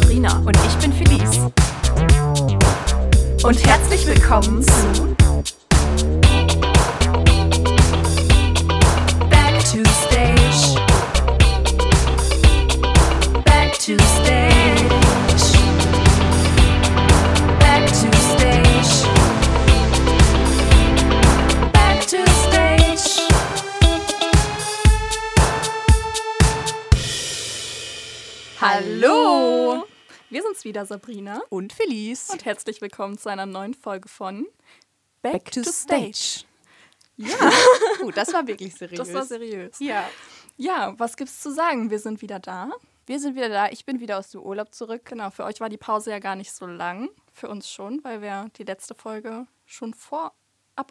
Sabrina und ich bin Felice. Und herzlich willkommen zu Back to Stage. Back to Stage. Back to Stage. Back to Stage. Hallo! Wir sind's wieder, Sabrina und Felice. Und herzlich willkommen zu einer neuen Folge von Back to Stage. Ja, gut, das war wirklich seriös. Das war seriös. Ja, was gibt's zu sagen? Wir sind wieder da. Ich bin wieder aus dem Urlaub zurück. Genau, für euch war die Pause ja gar nicht so lang. Für uns schon, weil wir die letzte Folge schon vorab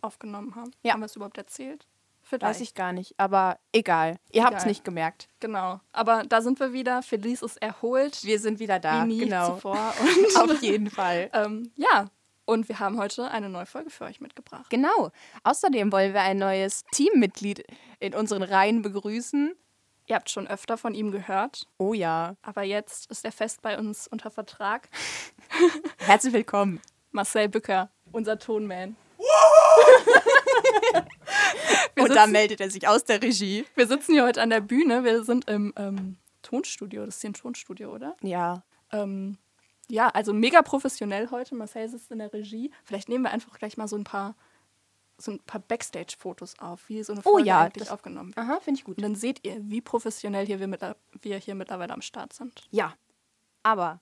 aufgenommen haben. Ja. Haben wir es überhaupt erzählt? Vielleicht. Weiß ich gar nicht, aber egal. Ihr habt es nicht gemerkt. Genau, aber da sind wir wieder. Felice ist erholt. Wir sind wieder da, wie nie zuvor. Und auf jeden Fall. Und wir haben heute eine neue Folge für euch mitgebracht. Genau. Außerdem wollen wir ein neues Teammitglied in unseren Reihen begrüßen. Ihr habt schon öfter von ihm gehört. Oh ja. Aber jetzt ist er fest bei uns unter Vertrag. Herzlich willkommen. Marcel Bücker, unser Tonman. Und da meldet er sich aus der Regie. Wir sitzen hier heute an der Bühne. Wir sind im Tonstudio. Das ist hier ein Tonstudio, oder? Ja. Also mega professionell heute. Marcel sitzt in der Regie. Vielleicht nehmen wir einfach gleich mal so ein paar Backstage-Fotos auf, wie so eine Folge eigentlich aufgenommen wird. Aha, finde ich gut. Und dann seht ihr, wie professionell wir hier mittlerweile am Start sind. Ja. Aber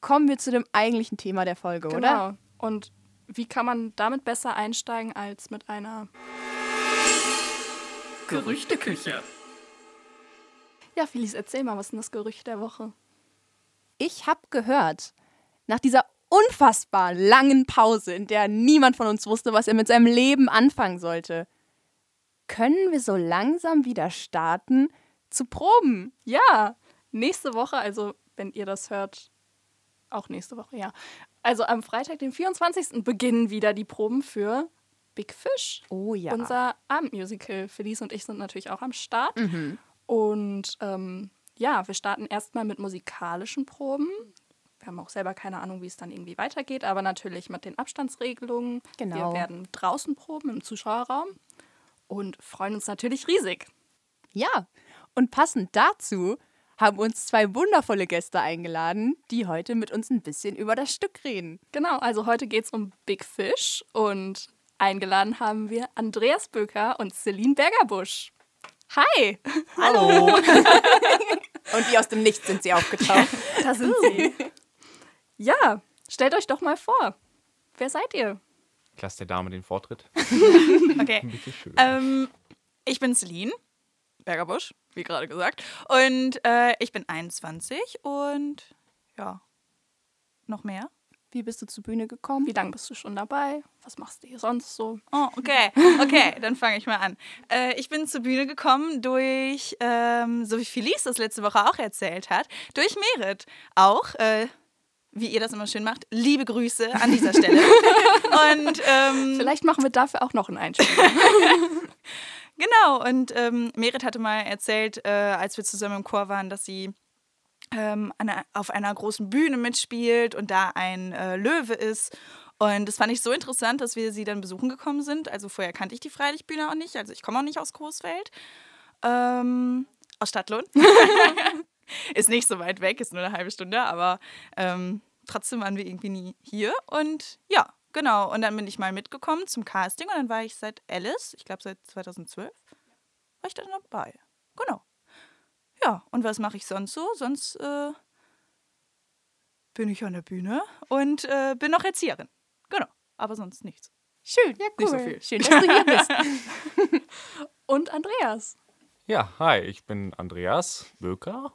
kommen wir zu dem eigentlichen Thema der Folge, oder? Genau. Und wie kann man damit besser einsteigen als mit einer Gerüchteküche? Ja, Felice, erzähl mal, was ist denn das Gerücht der Woche? Ich habe gehört, nach dieser unfassbar langen Pause, in der niemand von uns wusste, was er mit seinem Leben anfangen sollte, können wir so langsam wieder starten zu proben. Ja, nächste Woche, also wenn ihr das hört, auch nächste Woche, ja. Also am Freitag, den 24. beginnen wieder die Proben für Big Fish. Oh ja. Unser Abendmusical. Felice und ich sind natürlich auch am Start. Mhm. Und wir starten erstmal mit musikalischen Proben. Wir haben auch selber keine Ahnung, wie es dann irgendwie weitergeht, aber natürlich mit den Abstandsregelungen. Genau. Wir werden draußen proben im Zuschauerraum und freuen uns natürlich riesig. Ja, und passend dazu haben uns zwei wundervolle Gäste eingeladen, die heute mit uns ein bisschen über das Stück reden. Genau, also heute geht's um Big Fish und eingeladen haben wir Andreas Böker und Celine Bergerbusch. Hi! Hallo! Und wie aus dem Nichts sind sie aufgetaucht. Da sind sie. Ja, stellt euch doch mal vor. Wer seid ihr? Ich lasse der Dame den Vortritt. Okay. Bitte schön. Ich bin Celine Bergerbusch, wie gerade gesagt. Und ich bin 21 und ja, noch mehr. Wie bist du zur Bühne gekommen? Wie lange bist du schon dabei? Was machst du hier sonst so? Oh, okay, dann fange ich mal an. Ich bin zur Bühne gekommen durch, so wie Felice das letzte Woche auch erzählt hat, durch Merit. Auch, wie ihr das immer schön macht, liebe Grüße an dieser Stelle. Und vielleicht machen wir dafür auch noch einen Einschub. Genau, und Merit hatte mal erzählt, als wir zusammen im Chor waren, dass sie auf einer großen Bühne mitspielt und da ein Löwe ist. Und das fand ich so interessant, dass wir sie dann besuchen gekommen sind. Also vorher kannte ich die Freilichtbühne auch nicht. Also ich komme auch nicht aus Großfeld. Aus Stadtlohn. Ist nicht so weit weg, ist nur eine halbe Stunde, aber trotzdem waren wir irgendwie nie hier. Und ja. Genau, und dann bin ich mal mitgekommen zum Casting und dann war ich seit Alice, ich glaube seit 2012, war ich dann dabei. Genau. Ja, und was mache ich sonst so? Sonst bin ich an der Bühne und bin noch Erzieherin. Genau, aber sonst nichts. Schön, ja cool. Nicht so viel. Schön, dass du hier bist. Und Andreas. Ja, hi, ich bin Andreas Böker,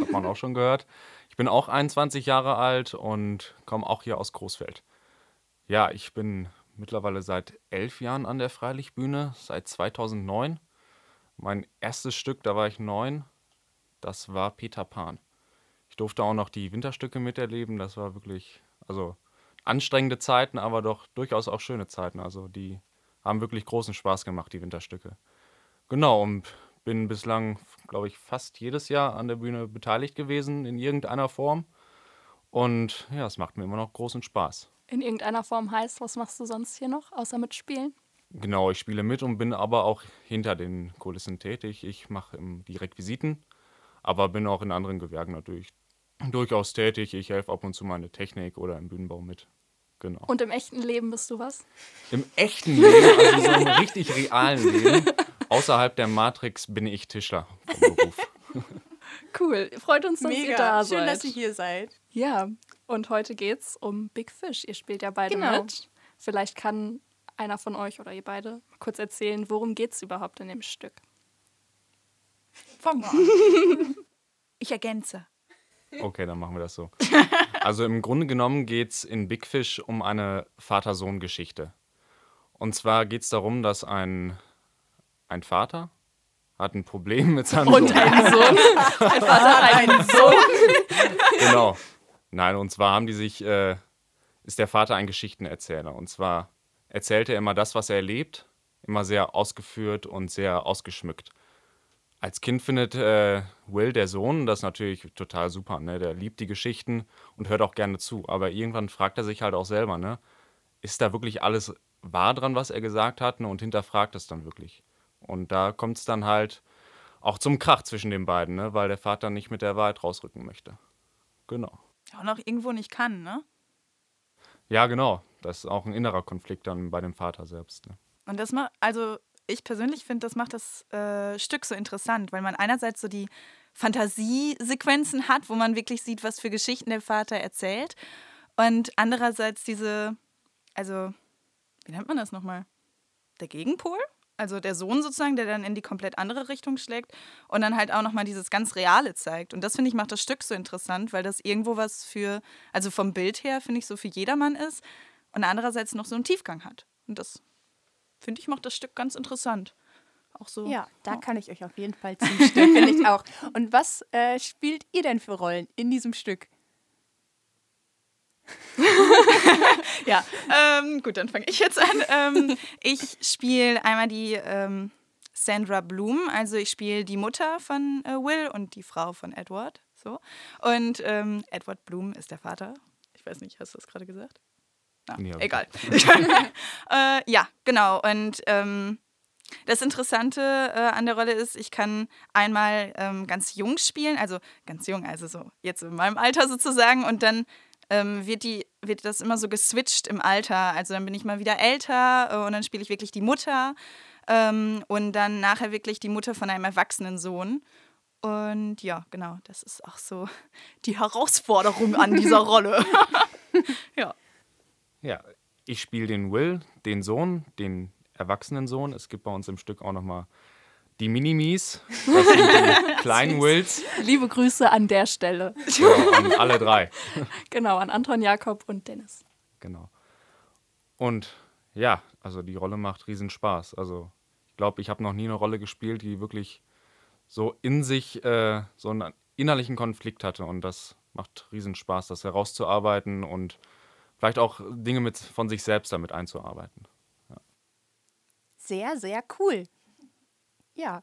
hat man auch schon gehört. Ich bin auch 21 Jahre alt und komme auch hier aus Großfeld. Ja, ich bin mittlerweile seit 11 Jahren an der Freilichtbühne, seit 2009. Mein erstes Stück, da war ich 9, das war Peter Pan. Ich durfte auch noch die Winterstücke miterleben, das war wirklich, also anstrengende Zeiten, aber doch durchaus auch schöne Zeiten. Also die haben wirklich großen Spaß gemacht, die Winterstücke. Genau, und bin bislang, glaube ich, fast jedes Jahr an der Bühne beteiligt gewesen in irgendeiner Form. Und ja, es macht mir immer noch großen Spaß. In irgendeiner Form heißt, was machst du sonst hier noch, außer mitspielen? Genau, ich spiele mit und bin aber auch hinter den Kulissen tätig. Ich mache die Requisiten, aber bin auch in anderen Gewerken natürlich durchaus tätig. Ich helfe ab und zu mal in der Technik oder im Bühnenbau mit. Genau. Und im echten Leben bist du was? Im echten Leben, also so im richtig realen Leben, außerhalb der Matrix bin ich Tischler vom Beruf. Cool, freut uns, dass ihr da seid. Schön, dass ihr hier seid. Ja, und heute geht's um Big Fish. Ihr spielt ja beide mit. Vielleicht kann einer von euch oder ihr beide kurz erzählen, worum geht's überhaupt in dem Stück? Fang mal an. Ich ergänze. Okay, dann machen wir das so. Also im Grunde genommen geht es in Big Fish um eine Vater-Sohn-Geschichte. Und zwar geht es darum, dass ein Vater hat ein Problem mit seinem Sohn. Und einen Sohn. Ein Vater hat einen Sohn. Genau. Nein, und zwar haben die sich, ist der Vater ein Geschichtenerzähler. Und zwar erzählt er immer das, was er erlebt, immer sehr ausgeführt und sehr ausgeschmückt. Als Kind findet Will, der Sohn, das natürlich total super, ne? Der liebt die Geschichten und hört auch gerne zu. Aber irgendwann fragt er sich halt auch selber, ne? Ist da wirklich alles wahr dran, was er gesagt hat, ne? Und hinterfragt es dann wirklich. Und da kommt es dann halt auch zum Krach zwischen den beiden, ne? Weil der Vater nicht mit der Wahrheit rausrücken möchte. Genau. Auch noch irgendwo nicht kann, ne? Ja, genau. Das ist auch ein innerer Konflikt dann bei dem Vater selbst. Ne? Und das macht, also... Ich persönlich finde, das macht das Stück so interessant, weil man einerseits so die Fantasiesequenzen hat, wo man wirklich sieht, was für Geschichten der Vater erzählt, und andererseits diese, also, wie nennt man das nochmal? Der Gegenpol? Also der Sohn sozusagen, der dann in die komplett andere Richtung schlägt und dann halt auch nochmal dieses ganz Reale zeigt. Und das, finde ich, macht das Stück so interessant, weil das irgendwo was für, also vom Bild her, finde ich, so für jedermann ist und andererseits noch so einen Tiefgang hat. Und das... finde ich, macht das Stück ganz interessant. Auch so. Ja, da kann ich euch auf jeden Fall zustimmen, finde ich auch. Und was spielt ihr denn für Rollen in diesem Stück? Ja, gut, dann fange ich jetzt an. Ich spiele einmal die Sandra Bloom, also ich spiele die Mutter von Will und die Frau von Edward. So. Und Edward Bloom ist der Vater. Ich weiß nicht, hast du das gerade gesagt? Na, ja, egal. Ja, genau. Und das Interessante an der Rolle ist, ich kann einmal ganz jung spielen, also ganz jung, also so jetzt in meinem Alter sozusagen. Und dann wird das immer so geswitcht im Alter. Also dann bin ich mal wieder älter und dann spiele ich wirklich die Mutter und dann nachher wirklich die Mutter von einem erwachsenen Sohn. Und ja, genau, das ist auch so die Herausforderung an dieser Rolle. Ja. Ja, ich spiele den Will, den Sohn, den erwachsenen Sohn. Es gibt bei uns im Stück auch nochmal die Minimis, das sind die kleinen Wills. Liebe Grüße an der Stelle. Ja, an alle drei. Genau, an Anton, Jakob und Dennis. Genau. Und ja, also die Rolle macht riesen Spaß. Also ich glaube, ich habe noch nie eine Rolle gespielt, die wirklich so in sich so einen innerlichen Konflikt hatte. Und das macht riesen Spaß, das herauszuarbeiten und vielleicht auch Dinge von sich selbst damit einzuarbeiten. Ja. Sehr, sehr cool. Ja.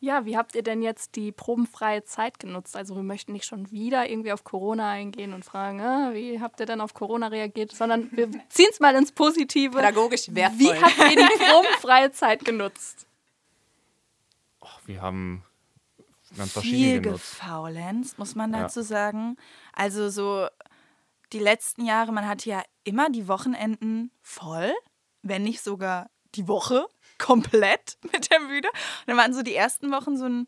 Ja, wie habt ihr denn jetzt die probenfreie Zeit genutzt? Also wir möchten nicht schon wieder irgendwie auf Corona eingehen und fragen, wie habt ihr denn auf Corona reagiert? Sondern wir ziehen es mal ins Positive. Pädagogisch wertvoll. Wie habt ihr die probenfreie Zeit genutzt? Och, wir haben... ganz verschiedene genutzt. Viel gefaulenzt, muss man dazu sagen. Also so... Die letzten Jahre, man hatte ja immer die Wochenenden voll, wenn nicht sogar die Woche komplett mit der Bühne. Und dann waren so die ersten Wochen so ein,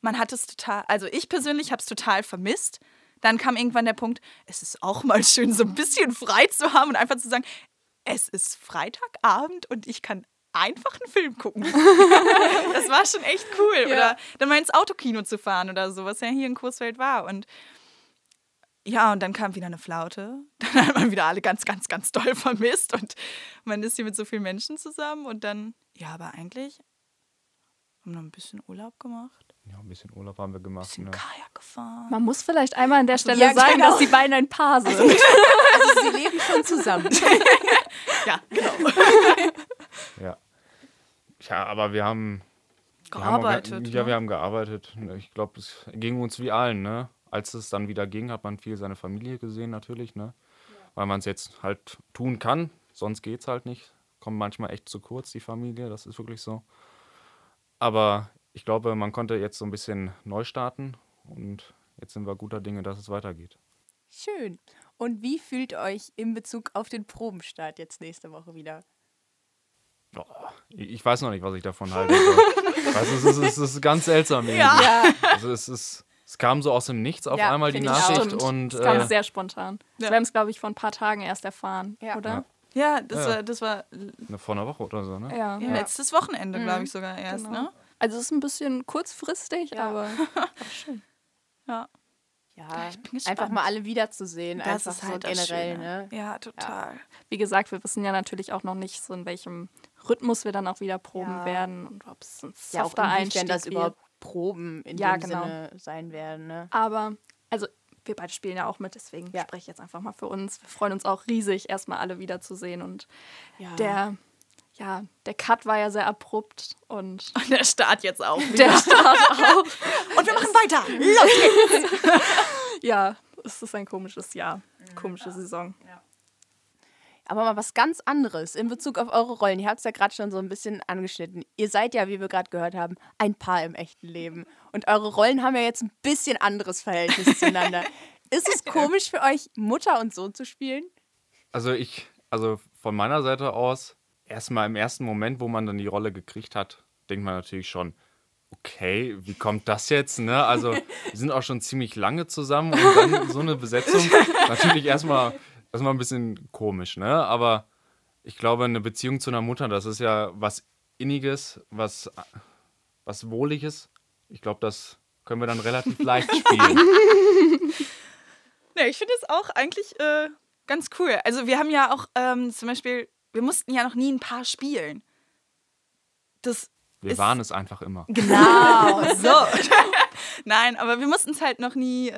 man hat es total, also ich persönlich habe es total vermisst. Dann kam irgendwann der Punkt, es ist auch mal schön, so ein bisschen frei zu haben und einfach zu sagen, es ist Freitagabend und ich kann einfach einen Film gucken. Das war schon echt cool. Ja. Oder dann mal ins Autokino zu fahren oder so, was ja hier in Großfeld war. Und ja, und dann kam wieder eine Flaute. Dann hat man wieder alle ganz, ganz, ganz doll vermisst. Und man ist hier mit so vielen Menschen zusammen. Und dann, ja, aber eigentlich haben wir noch ein bisschen Urlaub gemacht. Ja, ein bisschen Urlaub haben wir gemacht. Ein bisschen Kajak gefahren. Man muss vielleicht einmal an der Stelle sagen, dass die beiden ein Paar sind. Also sie leben schon zusammen. Ja, genau. Ja. Ja, aber wir haben gearbeitet. Wir haben gearbeitet. Ich glaube, es ging uns wie allen, ne? Als es dann wieder ging, hat man viel seine Familie gesehen natürlich, ne? Ja. Weil man es jetzt halt tun kann, sonst geht's halt nicht. Kommt manchmal echt zu kurz, die Familie, das ist wirklich so. Aber ich glaube, man konnte jetzt so ein bisschen neu starten und jetzt sind wir guter Dinge, dass es weitergeht. Schön. Und wie fühlt euch in Bezug auf den Probenstart jetzt nächste Woche wieder? Oh, ich weiß noch nicht, was ich davon halte. Also, es ist ganz seltsam. Ja. Also, es kam so aus dem Nichts auf einmal die Nachricht. Und, es kam sehr spontan. Ja. Wir haben es, glaube ich, vor ein paar Tagen erst erfahren, oder? Ja, das war vor einer Woche oder so, ne? Ja. Letztes Wochenende, glaube ich, sogar erst, genau. Ne? Also es ist ein bisschen kurzfristig, aber schön. Ja, ich bin gespannt. Einfach mal alle wiederzusehen, das einfach ist halt so generell, ne? Ja, total. Ja. Wie gesagt, wir wissen ja natürlich auch noch nicht so, in welchem Rhythmus wir dann auch wieder proben werden und ob es ein softer Einstieg wird. Ja, auch inwiefern das überhaupt Proben in dem Sinne sein werden, ne? Aber, also wir beide spielen ja auch mit, deswegen spreche ich jetzt einfach mal für uns. Wir freuen uns auch riesig, erstmal alle wiederzusehen und der Cut war ja sehr abrupt und der Start jetzt auch wieder. Der Start auch. Und wir machen weiter. Los geht's. Ja, es ist ein komisches Jahr, komische Saison. Ja. Aber mal was ganz anderes in Bezug auf eure Rollen. Ihr habt es ja gerade schon so ein bisschen angeschnitten. Ihr seid ja, wie wir gerade gehört haben, ein Paar im echten Leben. Und eure Rollen haben ja jetzt ein bisschen anderes Verhältnis zueinander. Ist es komisch für euch, Mutter und Sohn zu spielen? Also von meiner Seite aus, erstmal im ersten Moment, wo man dann die Rolle gekriegt hat, denkt man natürlich schon, okay, wie kommt das jetzt? Ne? Also wir sind auch schon ziemlich lange zusammen und dann so eine Besetzung. Natürlich erstmal... Das war ein bisschen komisch, ne? Aber ich glaube, eine Beziehung zu einer Mutter, das ist ja was Inniges, was Wohliges. Ich glaube, das können wir dann relativ leicht spielen. Ja, ich finde es auch eigentlich ganz cool. Also wir haben ja auch zum Beispiel, wir mussten ja noch nie ein Paar spielen. Wir waren es einfach immer. Genau, so. Nein, aber wir mussten es halt noch nie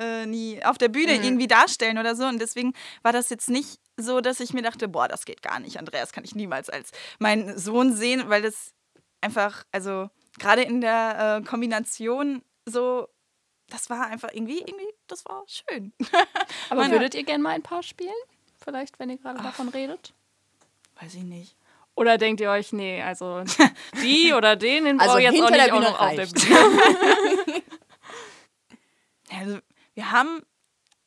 auf der Bühne irgendwie darstellen oder so. Und deswegen war das jetzt nicht so, dass ich mir dachte, boah, das geht gar nicht. Andreas kann ich niemals als meinen Sohn sehen, weil das einfach, also gerade in der Kombination so, das war einfach irgendwie, das war schön. Aber würdet ihr gerne mal ein Paar spielen? Vielleicht, wenn ihr gerade davon redet? Weiß ich nicht. Oder denkt ihr euch, nee, also die oder den, den brauche ich jetzt auch nicht auch noch auf der Bühne. Also, wir haben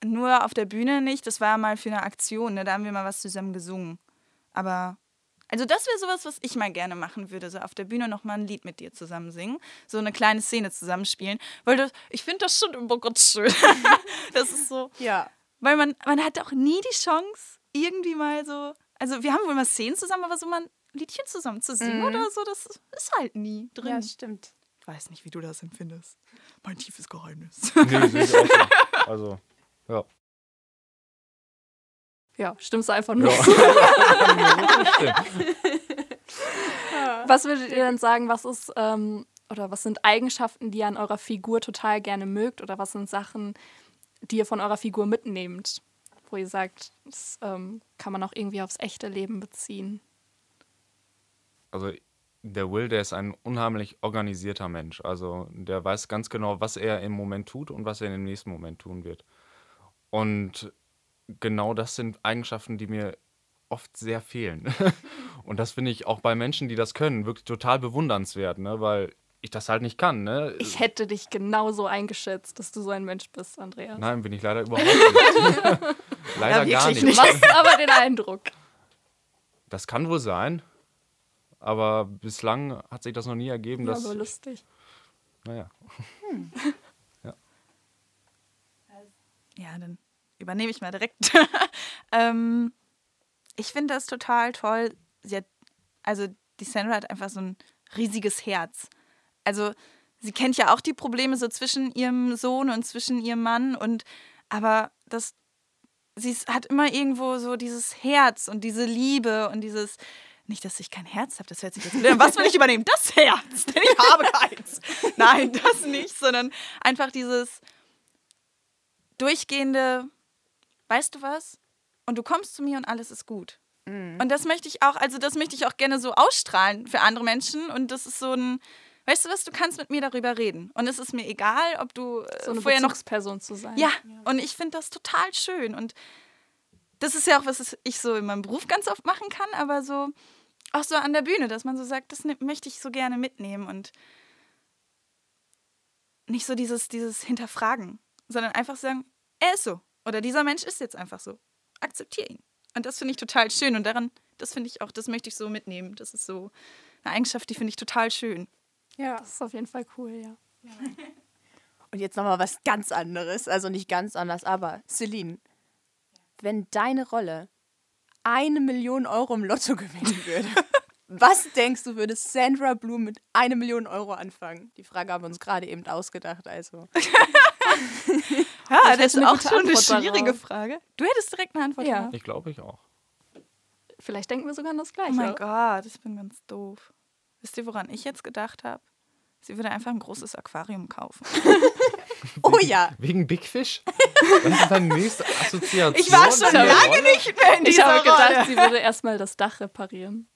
nur auf der Bühne nicht, das war mal für eine Aktion, ne? Da haben wir mal was zusammen gesungen. Aber, also das wäre sowas, was ich mal gerne machen würde, so auf der Bühne nochmal ein Lied mit dir zusammen singen, so eine kleine Szene zusammenspielen, weil ich finde das schon immer ganz schön. Das ist so, weil man hat auch nie die Chance, irgendwie mal so, also wir haben wohl mal Szenen zusammen, aber so mal ein Liedchen zusammen zu singen oder so, das ist halt nie drin. Ja, stimmt. Ich weiß nicht, wie du das empfindest. Mein tiefes Geheimnis. Nee, sehe ich auch so. Also, ja, stimmst du einfach nur. Ja. Was würdet ihr denn sagen, was ist, oder was sind Eigenschaften, die ihr an eurer Figur total gerne mögt? Oder was sind Sachen, die ihr von eurer Figur mitnehmt? Wo ihr sagt, das kann man auch irgendwie aufs echte Leben beziehen. Also, der Will, der ist ein unheimlich organisierter Mensch. Also der weiß ganz genau, was er im Moment tut und was er im nächsten Moment tun wird. Und genau das sind Eigenschaften, die mir oft sehr fehlen. Und das finde ich auch bei Menschen, die das können, wirklich total bewundernswert, ne? Weil ich das halt nicht kann. Ne? Ich hätte dich genauso eingeschätzt, dass du so ein Mensch bist, Andreas. Nein, bin ich leider überhaupt nicht. Leider gar nicht. Du machst aber den Eindruck. Das kann wohl sein. Aber bislang hat sich das noch nie ergeben. Das war aber lustig. Naja. Ja, dann übernehme ich mal direkt. Ich finde das total toll. Die Sandra hat einfach so ein riesiges Herz. Also sie kennt ja auch die Probleme so zwischen ihrem Sohn und zwischen ihrem Mann. Aber sie hat immer irgendwo so dieses Herz und diese Liebe und dieses... Nicht, dass ich kein Herz habe, das hört sich jetzt blöd an. Was will ich übernehmen? Das Herz, denn ich habe keins. Nein, das nicht, sondern einfach dieses durchgehende, weißt du was? Und du kommst zu mir und alles ist gut. Mhm. Und das möchte ich auch gerne so ausstrahlen für andere Menschen. Und das ist so ein, weißt du was, du kannst mit mir darüber reden. Und es ist mir egal, ob du so eine vorher Bezugsperson noch zu sein. Ja, ja. Und ich finde das total schön. Und das ist ja auch, was ich so in meinem Beruf ganz oft machen kann, aber so auch so an der Bühne, dass man so sagt, das möchte ich so gerne mitnehmen und nicht so dieses Hinterfragen, sondern einfach sagen, er ist so. Oder dieser Mensch ist jetzt einfach so. Akzeptiere ihn. Und das finde ich total schön. Und daran, das finde ich auch, das möchte ich so mitnehmen. Das ist so eine Eigenschaft, die finde ich total schön. Ja, das ist auf jeden Fall cool, ja. Ja. Und jetzt nochmal was ganz anderes. Also nicht ganz anders, aber Celine, wenn deine Rolle 1 Million Euro im Lotto gewinnen würde, was denkst du, würde Sandra Bloom mit 1 Million Euro anfangen? Die Frage haben wir uns gerade eben ausgedacht, also... Ja, das ist auch schon eine schwierige Frage. Du hättest direkt eine Antwort. Ja. Ich glaube, ich auch. Vielleicht denken wir sogar an das Gleiche. Oh mein Gott, ich bin ganz doof. Wisst ihr, woran ich jetzt gedacht habe? Sie würde einfach ein großes Aquarium kaufen. Oh ja. Wegen Big Fish? Das ist deine nächste Assoziation. Ich war schon lange nicht mehr in dieser Rolle. Ich habe gedacht, sie würde erstmal das Dach reparieren.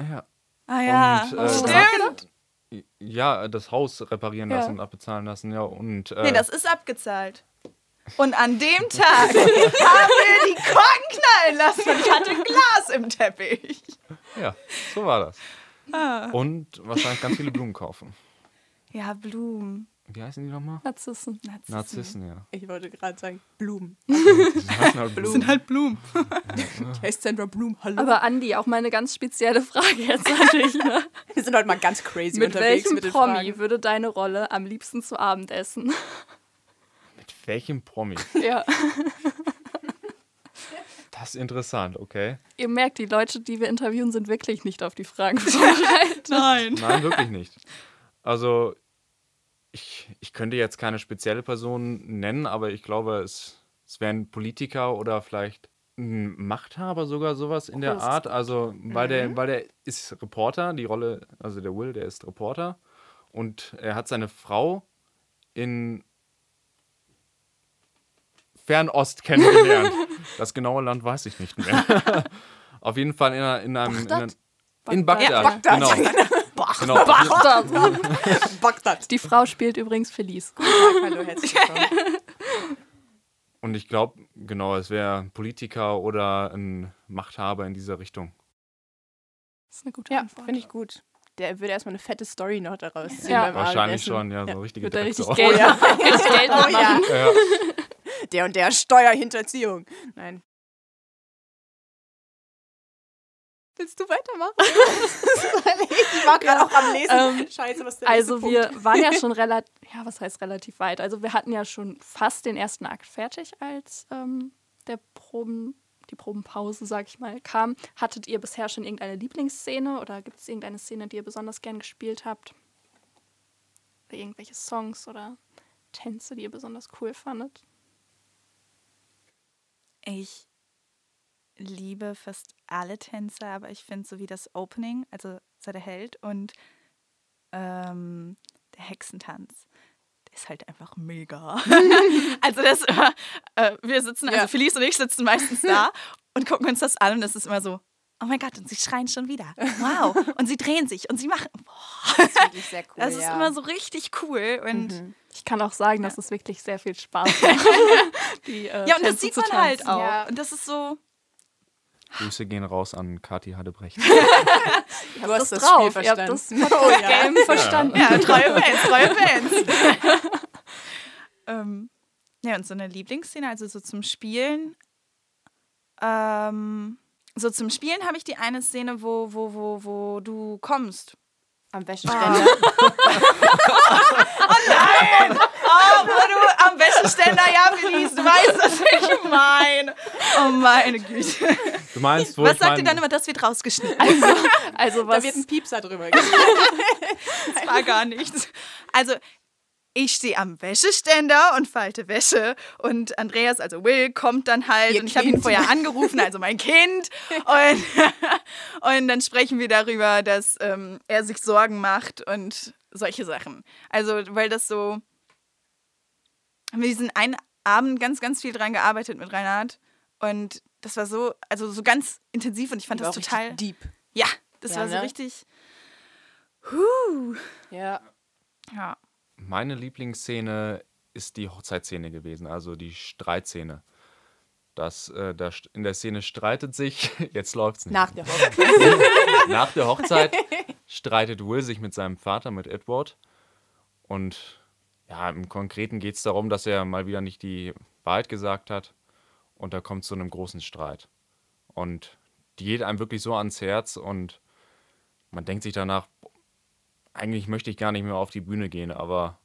Ja. Ah ja, und, stimmt. Ja, das Haus reparieren lassen und abbezahlen lassen. Ja, und, nee, das ist abgezahlt. Und an dem Tag haben wir die Korken knallen lassen und ich hatte Glas im Teppich. Ja, so war das. Ah. Und wahrscheinlich ganz viele Blumen kaufen. Ja, Blumen. Wie heißen die nochmal? Narzissen. Narzissen, ja. Ich wollte gerade sagen, Blumen. Das sind halt Blumen. Ich heiße Sandra Bloom, hallo. Aber Andi, auch mal eine ganz spezielle Frage jetzt natürlich. Ne? Wir sind heute mal ganz crazy unterwegs mit den Fragen. Mit welchem Promi würde deine Rolle am liebsten zu Abend essen? Mit welchem Promi? Ja. Das ist interessant, okay. Ihr merkt, die Leute, die wir interviewen, sind wirklich nicht auf die Fragen vorbereitet. Nein, wirklich nicht. Also... Ich könnte jetzt keine spezielle Person nennen, aber ich glaube, es wären Politiker oder vielleicht ein Machthaber sogar sowas in der Art. Also, weil der ist Reporter, die Rolle, also der Will, der ist Reporter. Und er hat seine Frau in Fernost kennengelernt. Das genaue Land weiß ich nicht mehr. Auf jeden Fall in Bagdad. Genau. Bagdad. Die Frau spielt übrigens Felice. Hallo, herzlich willkommen. Und ich glaube, genau, es wäre ein Politiker oder ein Machthaber in dieser Richtung. Das ist eine gute Antwort. Ja, finde ich gut. Der würde erstmal eine fette Story noch daraus ziehen. Ja. Wahrscheinlich schon, ja, so eine richtige Drecksau. Geld. Der und der Steuerhinterziehung. Nein. Willst du weitermachen? Ich war gerade auch am Lesen. Scheiße, was denn? Also wir waren ja schon relativ weit. Also wir hatten ja schon fast den ersten Akt fertig, als die Probenpause, sag ich mal, kam. Hattet ihr bisher schon irgendeine Lieblingsszene oder gibt es irgendeine Szene, die ihr besonders gern gespielt habt? Oder irgendwelche Songs oder Tänze, die ihr besonders cool fandet? Ich liebe fast alle Tänze, aber ich finde so wie das Opening, also sei der Held und der Hexentanz, der ist halt einfach mega. Also das wir sitzen, also Felice und ich sitzen meistens da und gucken uns das an und das ist immer so, oh mein Gott, und sie schreien schon wieder, wow, und sie drehen sich und sie machen, boah. Das ist wirklich sehr cool, das ist immer so richtig cool und ich kann auch sagen, dass es wirklich sehr viel Spaß macht. Ja, und Tänze, das sieht man halt auch und das ist so. Grüße gehen raus an Kati Hadebrecht. Du hast das Spiel verstanden. Ich habe das Game verstanden. Ja, treue Fans. Ja, und so eine Lieblingsszene, also so zum Spielen. So zum Spielen habe ich die eine Szene, wo du kommst. Am Wäscheständer. Oh nein! Oh, wo du am Wäscheständer, Felice, du weißt, was ich meine. Oh meine Güte. Du meinst, was sagt ihr dann immer, das wird rausgeschnitten? Also was? Da wird ein Piepser drüber geschnitten. Das war gar nichts. Also ich stehe am Wäscheständer und falte Wäsche und Andreas, also Will, kommt dann halt und ich habe ihn vorher angerufen, also mein Kind. Und dann sprechen wir darüber, dass er sich Sorgen macht und solche Sachen. Also weil das so, haben wir diesen einen Abend ganz, ganz viel dran gearbeitet mit Reinhard und das war so, also so ganz intensiv und ich fand das total deep. Ja, das war so richtig. Ja. Ja. Meine Lieblingsszene ist die Hochzeitsszene gewesen, also die Streitszene. In der Szene streitet sich, jetzt läuft's nicht. Nach der Hochzeit. Nach der Hochzeit streitet Will sich mit seinem Vater, mit Edward. Und ja, im Konkreten geht es darum, dass er mal wieder nicht die Wahrheit gesagt hat. Und da kommt es zu einem großen Streit. Und die geht einem wirklich so ans Herz. Und man denkt sich danach, eigentlich möchte ich gar nicht mehr auf die Bühne gehen, aber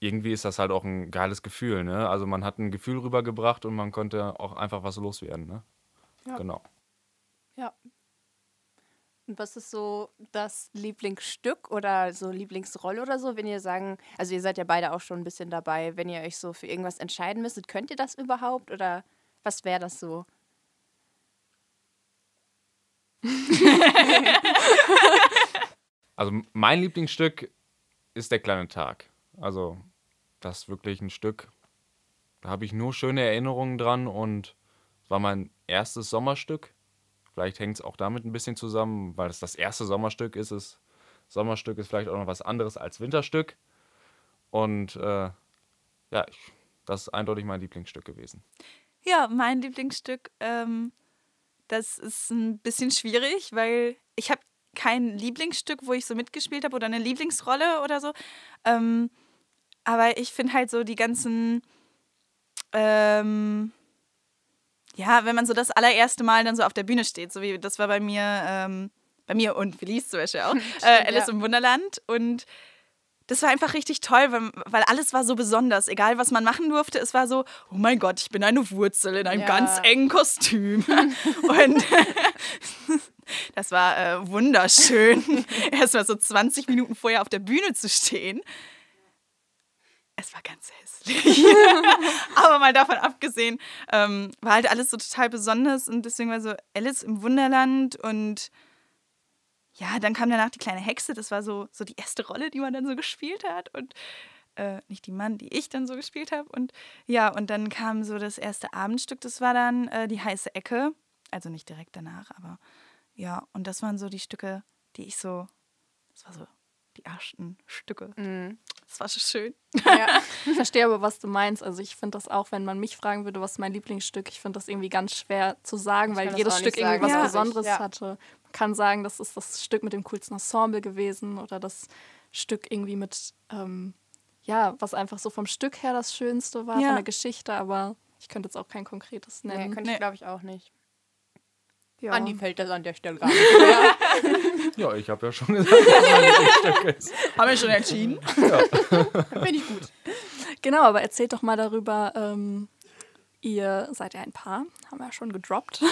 irgendwie ist das halt auch ein geiles Gefühl, ne? Also man hat ein Gefühl rübergebracht und man konnte auch einfach was loswerden, ne? Ja. Genau. Ja. Und was ist so das Lieblingsstück oder so Lieblingsrolle oder so, wenn ihr sagen, also ihr seid ja beide auch schon ein bisschen dabei, wenn ihr euch so für irgendwas entscheiden müsstet, könnt ihr das überhaupt oder was wäre das so? Also mein Lieblingsstück ist der kleine Tag. Also das ist wirklich ein Stück, da habe ich nur schöne Erinnerungen dran und es war mein erstes Sommerstück. Vielleicht hängt es auch damit ein bisschen zusammen, weil es das erste Sommerstück ist. Sommerstück ist vielleicht auch noch was anderes als Winterstück. Und ja, das ist eindeutig mein Lieblingsstück gewesen. Ja, mein Lieblingsstück, das ist ein bisschen schwierig, weil ich habe kein Lieblingsstück, wo ich so mitgespielt habe oder eine Lieblingsrolle oder so. Aber ich finde halt so die ganzen, ja, wenn man so das allererste Mal dann so auf der Bühne steht, so wie das war bei mir und Felice zum Beispiel auch, Alice im Wunderland. Und das war einfach richtig toll, weil alles war so besonders. Egal, was man machen durfte, es war so, oh mein Gott, ich bin eine Wurzel in einem ganz engen Kostüm. Und das war wunderschön, erstmal so 20 Minuten vorher auf der Bühne zu stehen. Es war ganz hässlich. Aber mal davon abgesehen, war halt alles so total besonders und deswegen war so Alice im Wunderland und ja, dann kam danach die kleine Hexe, das war so die erste Rolle, die man dann so gespielt hat und nicht die Mann, die ich dann so gespielt habe und ja, und dann kam so das erste Abendstück, das war dann die heiße Ecke, also nicht direkt danach, aber ja, und das waren so die Stücke, das war so die ersten Stücke. Mhm. Das war so schön. Ja, ich verstehe aber, was du meinst. Also ich finde das auch, wenn man mich fragen würde, was ist mein Lieblingsstück, ich finde das irgendwie ganz schwer zu sagen, weil jedes Stück irgendwie was Besonderes hatte. Man kann sagen, das ist das Stück mit dem coolsten Ensemble gewesen oder das Stück irgendwie mit, was einfach so vom Stück her das Schönste war, von der Geschichte, aber ich könnte jetzt auch kein konkretes nennen. Nee, könnte ich glaube ich auch nicht. Ja. Andi fällt das an der Stelle gar nicht. Ja, ich habe ja schon gesagt, was mein Stück ist. Haben wir schon entschieden? Ja. Finde ich gut. Genau, aber erzählt doch mal darüber, ihr seid ja ein Paar, haben wir ja schon gedroppt.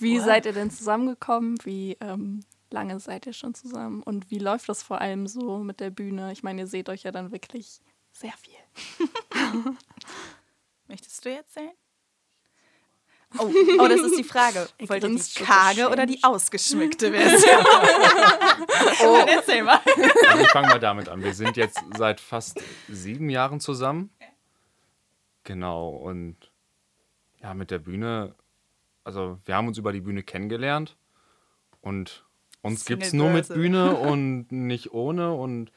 Wie seid ihr denn zusammengekommen? Wie lange seid ihr schon zusammen? Und wie läuft das vor allem so mit der Bühne? Ich meine, ihr seht euch ja dann wirklich sehr viel. Möchtest du erzählen? Oh, das ist die Frage. Wollt ihr die karge oder die ausgeschmückte Version? Oh. Dann erzähl mal. Also ich fange mal damit an. Wir sind jetzt seit fast 7 Jahren zusammen. Genau, und ja, mit der Bühne, also wir haben uns über die Bühne kennengelernt und uns gibt es nur mit Bühne und nicht ohne. Und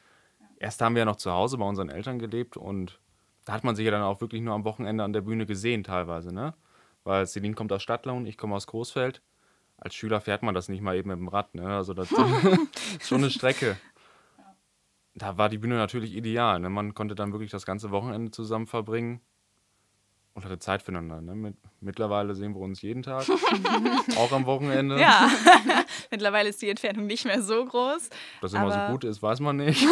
erst haben wir ja noch zu Hause bei unseren Eltern gelebt und da hat man sich ja dann auch wirklich nur am Wochenende an der Bühne gesehen teilweise, ne? Weil Celine kommt aus Stadtlohn, ich komme aus Großfeld. Als Schüler fährt man das nicht mal eben mit dem Rad, ne? Also das ist schon eine Strecke. Da war die Bühne natürlich ideal, ne? Man konnte dann wirklich das ganze Wochenende zusammen verbringen und hatte Zeit füreinander, ne? Mittlerweile sehen wir uns jeden Tag, auch am Wochenende. Ja, mittlerweile ist die Entfernung nicht mehr so groß. Dass immer so gut ist, weiß man nicht.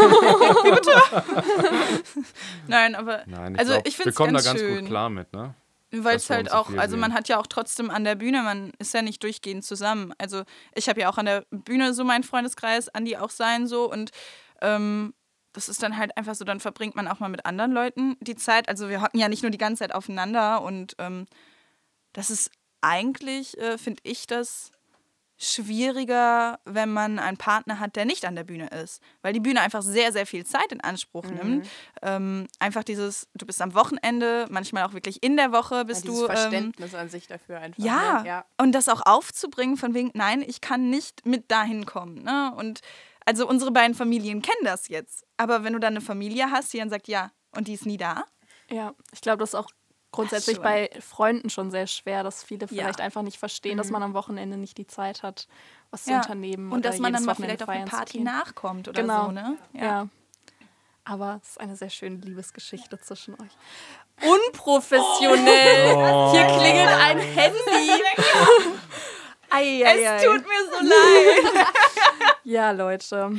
Nein, aber nein, ich finde es ganz schön. Wir kommen da ganz gut klar mit, ne? Weil es halt auch, man hat ja auch trotzdem an der Bühne, man ist ja nicht durchgehend zusammen. Also ich habe ja auch an der Bühne so meinen Freundeskreis, Andi auch sein so und das ist dann halt einfach so, dann verbringt man auch mal mit anderen Leuten die Zeit. Also wir hocken ja nicht nur die ganze Zeit aufeinander und das ist eigentlich, finde ich, das schwieriger, wenn man einen Partner hat, der nicht an der Bühne ist. Weil die Bühne einfach sehr, sehr viel Zeit in Anspruch nimmt. Einfach dieses, du bist am Wochenende, manchmal auch wirklich in der Woche bist du... Verständnis an sich dafür einfach. Ja, und das auch aufzubringen von wegen, nein, ich kann nicht mit dahin kommen. Ne? Und Also unsere beiden Familien kennen das jetzt. Aber wenn du dann eine Familie hast, die dann sagt, ja, und die ist nie da. Ja, ich glaube, das ist auch grundsätzlich bei Freunden schon sehr schwer, dass viele vielleicht einfach nicht verstehen, dass man am Wochenende nicht die Zeit hat, was zu unternehmen. Und oder dass man dann mal vielleicht auf eine Party nachkommt oder so, ne? Ja. Aber es ist eine sehr schöne Liebesgeschichte zwischen euch. Unprofessionell! Oh. Hier klingelt ein Handy. Es tut mir so leid. Ja, Leute.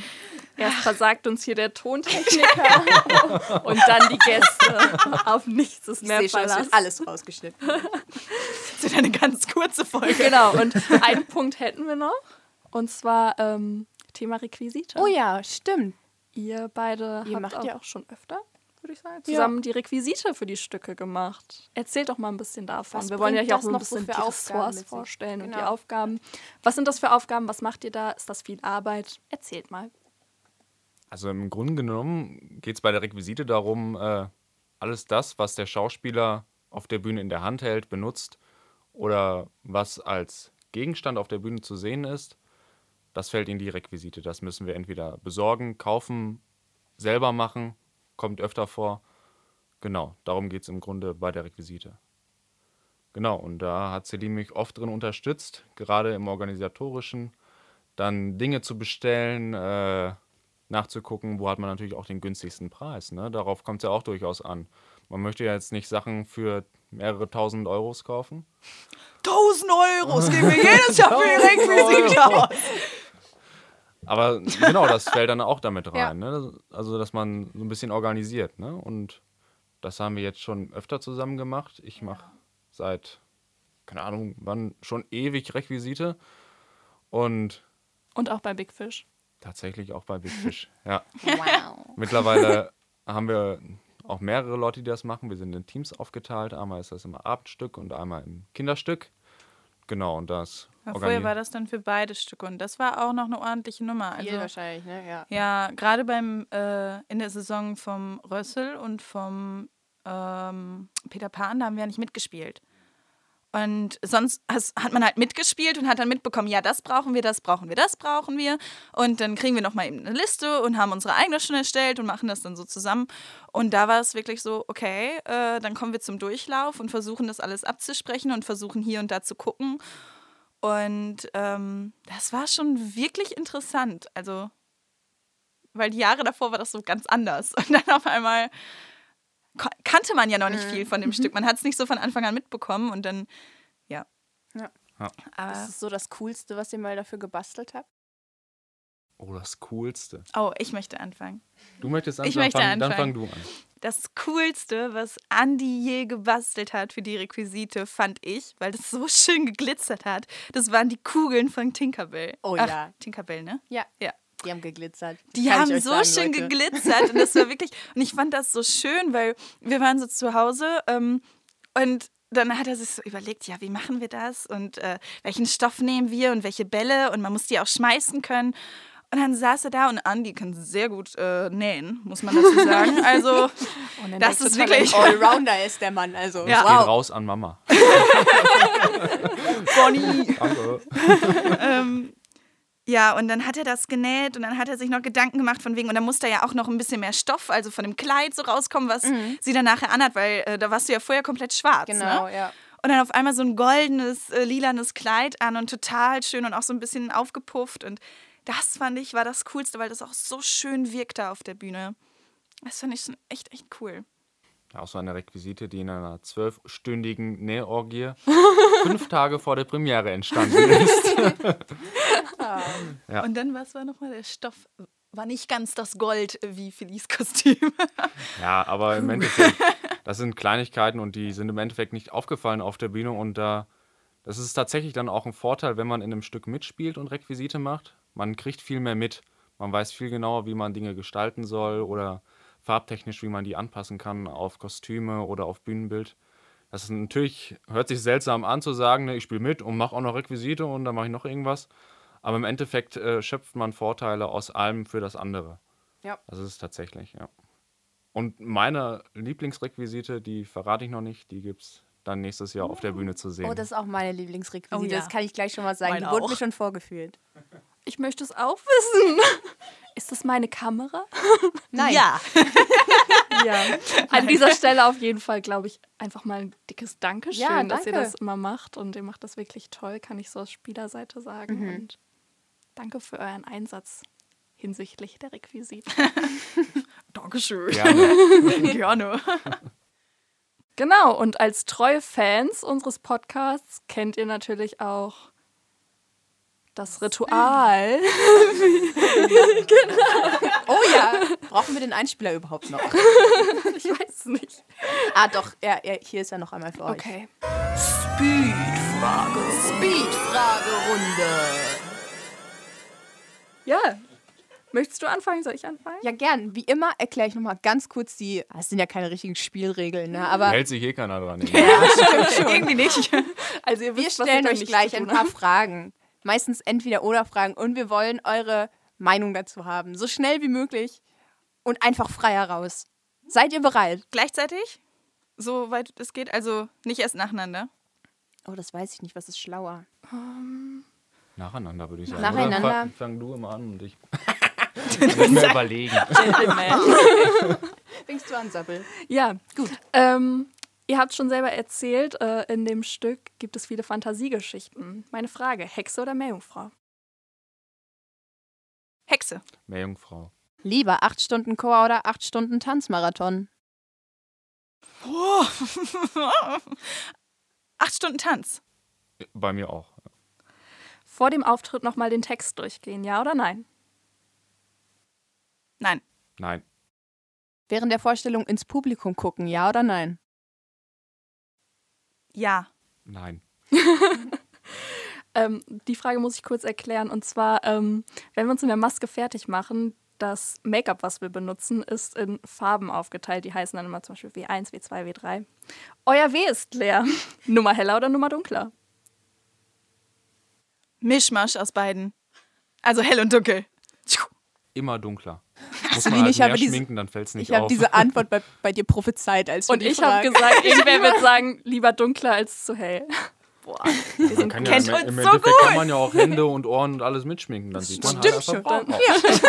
Erst versagt uns hier der Tontechniker und dann die Gäste. Auf nichts ist mehr Verlass. Alles rausgeschnitten. Das ist eine ganz kurze Folge. Genau, und einen Punkt hätten wir noch. Und zwar Thema Requisite. Oh ja, stimmt. Ihr beide habt ja auch schon öfter, würde ich sagen, zusammen die Requisite für die Stücke gemacht. Erzählt doch mal ein bisschen davon. Was wir wollen ja hier auch so ein bisschen die Ressorts vorstellen und die Aufgaben. Was sind das für Aufgaben? Was macht ihr da? Ist das viel Arbeit? Erzählt mal. Also im Grunde genommen geht es bei der Requisite darum, alles das, was der Schauspieler auf der Bühne in der Hand hält, benutzt oder was als Gegenstand auf der Bühne zu sehen ist, das fällt in die Requisite. Das müssen wir entweder besorgen, kaufen, selber machen, kommt öfter vor. Genau, darum geht es im Grunde bei der Requisite. Genau, und da hat Celine mich oft drin unterstützt, gerade im Organisatorischen, dann Dinge zu bestellen, nachzugucken, wo hat man natürlich auch den günstigsten Preis. Ne? Darauf kommt es ja auch durchaus an. Man möchte ja jetzt nicht Sachen für mehrere tausend Euros kaufen. 1000 Euro geben wir jedes Jahr für die Requisite aus. Aber genau, das fällt dann auch damit rein. Ja. Ne? Also, dass man so ein bisschen organisiert. Ne? Und das haben wir jetzt schon öfter zusammen gemacht. Ich mache seit, keine Ahnung, wann schon ewig Requisite. Und auch bei Big Fish. Tatsächlich auch bei Big Fish, ja. Wow. Mittlerweile haben wir auch mehrere Leute, die das machen. Wir sind in Teams aufgeteilt. Einmal ist das im Abendstück und einmal im Kinderstück. Genau, und das... Vorher war das dann für beide Stücke und das war auch noch eine ordentliche Nummer. Also, wahrscheinlich, ne? Ja, ja, gerade beim in der Saison vom Rössel und vom Peter Pan, da haben wir ja nicht mitgespielt. Und sonst hat man halt mitgespielt und hat dann mitbekommen, ja, das brauchen wir, das brauchen wir, das brauchen wir. Und dann kriegen wir nochmal eben eine Liste und haben unsere eigene schon erstellt und machen das dann so zusammen. Und da war es wirklich so, okay, dann kommen wir zum Durchlauf und versuchen das alles abzusprechen und versuchen hier und da zu gucken. Und das war schon wirklich interessant. Also, weil die Jahre davor war das so ganz anders. Und dann auf einmal... kannte man ja noch nicht viel von dem Stück. Man hat es nicht so von Anfang an mitbekommen und dann, Aber das ist so das Coolste, was ihr mal dafür gebastelt habt? Oh, das Coolste. Oh, ich möchte anfangen. Du möchtest anfangen? Ich möchte anfangen. Dann fang du an. Das Coolste, was Andi je gebastelt hat für die Requisite, fand ich, weil das so schön geglitzert hat, das waren die Kugeln von Tinkerbell. Oh ja. Tinkerbell, ne? Ja. Ja. Die haben geglitzert. Die haben so schön geglitzert. Und das war wirklich, und ich fand das so schön, weil wir waren so zu Hause und dann hat er sich so überlegt, ja, wie machen wir das und welchen Stoff nehmen wir und welche Bälle und man muss die auch schmeißen können. Und dann saß er da und Andi kann sehr gut nähen, muss man dazu sagen. Also, das ist wirklich... Allrounder ist der Mann, also. Ja. Wow. Geht raus an Mama. Bonnie. Danke. Ja, und dann hat er das genäht und dann hat er sich noch Gedanken gemacht von wegen, und dann musste ja auch noch ein bisschen mehr Stoff, also von dem Kleid so rauskommen, was sie dann nachher anhat, weil da warst du ja vorher komplett schwarz. Genau, ne? Ja. Und dann auf einmal so ein goldenes, lilanes Kleid an und total schön und auch so ein bisschen aufgepufft. Und das fand ich, war das Coolste, weil das auch so schön wirkte auf der Bühne. Das fand ich schon echt cool. Ja, auch so eine Requisite, die in einer 12-stündigen Nähorgie 5 Tage vor der Premiere entstanden ist. Ja. Und dann, was war nochmal der Stoff? War nicht ganz das Gold wie Felices Kostüm. Ja, aber im Endeffekt, das sind Kleinigkeiten und die sind im Endeffekt nicht aufgefallen auf der Bühne. Und das ist tatsächlich dann auch ein Vorteil, wenn man in einem Stück mitspielt und Requisite macht. Man kriegt viel mehr mit. Man weiß viel genauer, wie man Dinge gestalten soll oder... farbtechnisch, wie man die anpassen kann auf Kostüme oder auf Bühnenbild. Das ist natürlich, hört sich seltsam an zu sagen, ne, ich spiele mit und mache auch noch Requisite und dann mache ich noch irgendwas. Aber im Endeffekt schöpft man Vorteile aus allem für das andere. Ja. Das ist es tatsächlich, ja. Und meine Lieblingsrequisite, die verrate ich noch nicht, die gibt es dann nächstes Jahr auf der Bühne zu sehen. Oh, das ist auch meine Lieblingsrequisite, das kann ich gleich schon mal sagen. Meine die wurde mir schon vorgeführt. Ich möchte es auch wissen. Ist das meine Kamera? Nein. Ja. Ja. An dieser Stelle auf jeden Fall, glaube ich, einfach mal ein dickes Dankeschön, ja, dass ihr das immer macht. Und ihr macht das wirklich toll, kann ich so aus Spielerseite sagen. Mhm. Und danke für euren Einsatz hinsichtlich der Requisiten. Dankeschön. Gerne. Gerne. Genau, und als treue Fans unseres Podcasts kennt ihr natürlich auch das Ritual. Genau. Oh ja, brauchen wir den Einspieler überhaupt noch? Ich weiß es nicht. Ah doch, ja, hier ist er noch einmal für euch. Okay. Speedfragerunde. Ja, möchtest du anfangen? Soll ich anfangen? Ja, gern. Wie immer erkläre ich nochmal ganz kurz die... Es sind ja keine richtigen Spielregeln, ne? Aber hält sich eh keiner dran. Ja, stimmt schon. Irgendwie nicht. Also ihr wisst, wir stellen euch gleich ein paar Fragen. Meistens Entweder-Oder-Fragen. Und wir wollen eure Meinung dazu haben. So schnell wie möglich und einfach frei heraus. Seid ihr bereit? Gleichzeitig? Soweit es geht? Also nicht erst nacheinander? Oh, das weiß ich nicht. Was ist schlauer? Nacheinander würde ich sagen. Nacheinander. Oder fang du immer an und ich... Ich muss mir überlegen. Fängst du an, Sappel? Ja, gut. Ihr habt schon selber erzählt, in dem Stück gibt es viele Fantasiegeschichten. Meine Frage, Hexe oder Meerjungfrau? Hexe. Meerjungfrau. Lieber 8 Stunden Chor oder 8 Stunden Tanzmarathon? 8 Stunden Tanz. Bei mir auch. Vor dem Auftritt nochmal den Text durchgehen, ja oder nein? Nein. Nein. Während der Vorstellung ins Publikum gucken, ja oder nein? Ja. Nein. Die Frage muss ich kurz erklären. Und zwar, wenn wir uns in der Maske fertig machen, das Make-up, was wir benutzen, ist in Farben aufgeteilt. Die heißen dann immer zum Beispiel W1, W2, W3. Euer W ist leer. Nummer heller oder Nummer dunkler? Mischmasch aus beiden. Also hell und dunkel. Immer dunkler. Muss man halt mehr schminken, dann fällt es nicht auf. Ich habe diese Antwort bei dir prophezeit. Und ich habe gesagt, ich würde sagen, lieber dunkler als zu hell. Boah, ihr kennt uns so gut. Im Endeffekt kann man ja auch Hände und Ohren und alles mitschminken. Dann sieht man halt einfach Braun aus.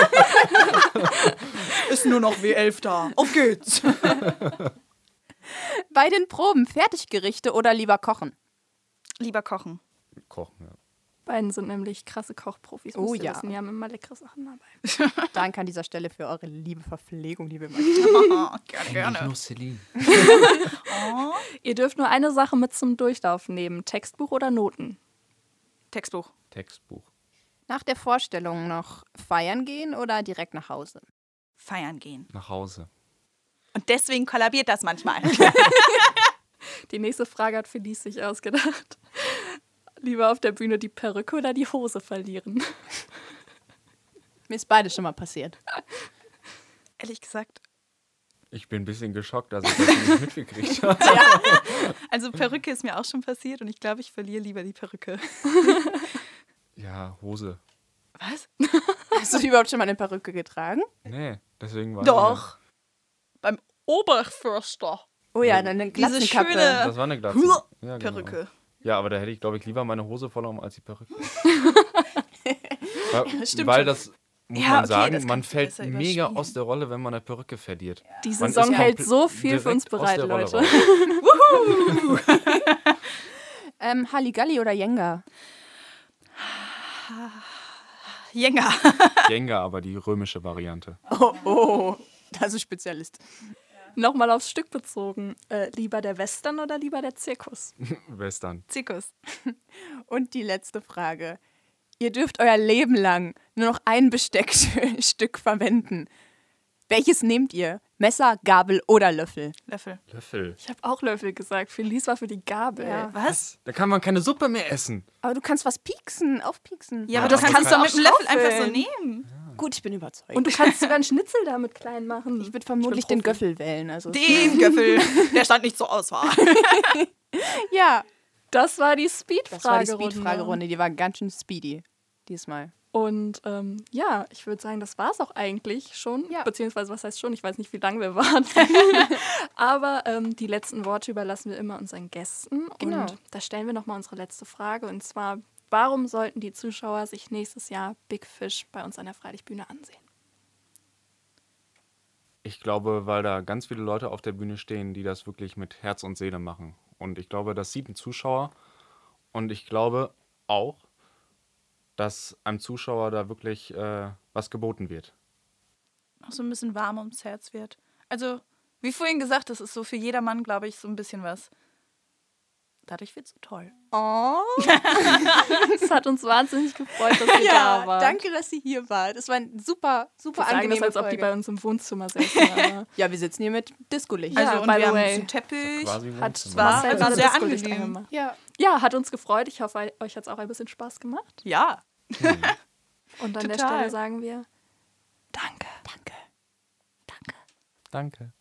Ist nur noch W11 da. Auf geht's. Bei den Proben Fertiggerichte oder lieber kochen? Lieber kochen. Kochen, ja. Beiden sind nämlich krasse Kochprofis. Oh ja. Die haben immer leckere Sachen dabei. Danke an dieser Stelle für eure liebe Verpflegung, liebe Marita. Gerne. Nur Celine. Oh. Ihr dürft nur eine Sache mit zum Durchlauf nehmen. Textbuch oder Noten? Textbuch. Textbuch. Nach der Vorstellung noch feiern gehen oder direkt nach Hause? Feiern gehen. Nach Hause. Und deswegen kollabiert das manchmal. Die nächste Frage hat Felice sich ausgedacht. Lieber auf der Bühne die Perücke oder die Hose verlieren? Mir ist beides schon mal passiert. Ehrlich gesagt. Ich bin ein bisschen geschockt, dass ich das nicht mitgekriegt habe. Ja. Also Perücke ist mir auch schon passiert und ich glaube, ich verliere lieber die Perücke. Ja, Hose. Was? Hast du überhaupt schon mal eine Perücke getragen? Nee, deswegen war doch. Beim Oberförster. Oh ja, eine Glatzenkappe. Diese schöne das war eine Glatzenkappe. Ja, genau. Perücke. Ja, aber da hätte ich, glaube ich, lieber meine Hose voller als die Perücke. weil das, muss man sagen, das man fällt mega aus der Rolle, wenn man eine Perücke verliert. Ja. Die Saison hält so viel für uns bereit, Leute. Halligalli oder Jenga? Jenga. Jenga, aber die römische Variante. Oh, da ist ein Spezialist. Nochmal aufs Stück bezogen. Lieber der Western oder lieber der Zirkus? Western. Zirkus. Und die letzte Frage. Ihr dürft euer Leben lang nur noch ein Besteckstück verwenden. Welches nehmt ihr? Messer, Gabel oder Löffel? Löffel. Ich habe auch Löffel gesagt. Felice war für die Gabel. Ja. Was? Da kann man keine Suppe mehr essen. Aber du kannst was pieksen, aufpieksen. Ja, aber das kannst du auch mit dem Löffel einfach so nehmen. Ja. Gut, ich bin überzeugt. Und du kannst sogar einen Schnitzel damit klein machen. Ich würde vermutlich den Göffel wählen. Also den Göffel, der stand nicht zur Auswahl. Ja, das war die Speedfragerunde. Die war ganz schön speedy diesmal. Und ja, ich würde sagen, das war es auch eigentlich schon. Ja. Beziehungsweise, was heißt schon? Ich weiß nicht, wie lange wir waren. Aber die letzten Worte überlassen wir immer unseren Gästen. Genau. Und da stellen wir nochmal unsere letzte Frage. Und zwar, Warum sollten die Zuschauer sich nächstes Jahr Big Fish bei uns an der Freilichtbühne ansehen? Ich glaube, weil da ganz viele Leute auf der Bühne stehen, die das wirklich mit Herz und Seele machen. Und ich glaube, das sieht ein Zuschauer. Und ich glaube auch, dass einem Zuschauer da wirklich was geboten wird. Auch so ein bisschen warm ums Herz wird. Also, wie vorhin gesagt, das ist so für jedermann, glaube ich, so ein bisschen was. Dadurch wird es so toll. Oh! Es hat uns wahnsinnig gefreut, dass ihr da wart. Danke, dass ihr hier wart. Es war ein super angenehme Folge. Als ob die bei uns im Wohnzimmer sitzen. Ja, wir sitzen hier mit Disco-Licht. Also, ja, und wir haben einen Teppich. War sehr angenehm. Ja, hat uns gefreut. Ich hoffe, euch hat es auch ein bisschen Spaß gemacht. Ja. Und an der Stelle sagen wir Danke. Danke. Danke.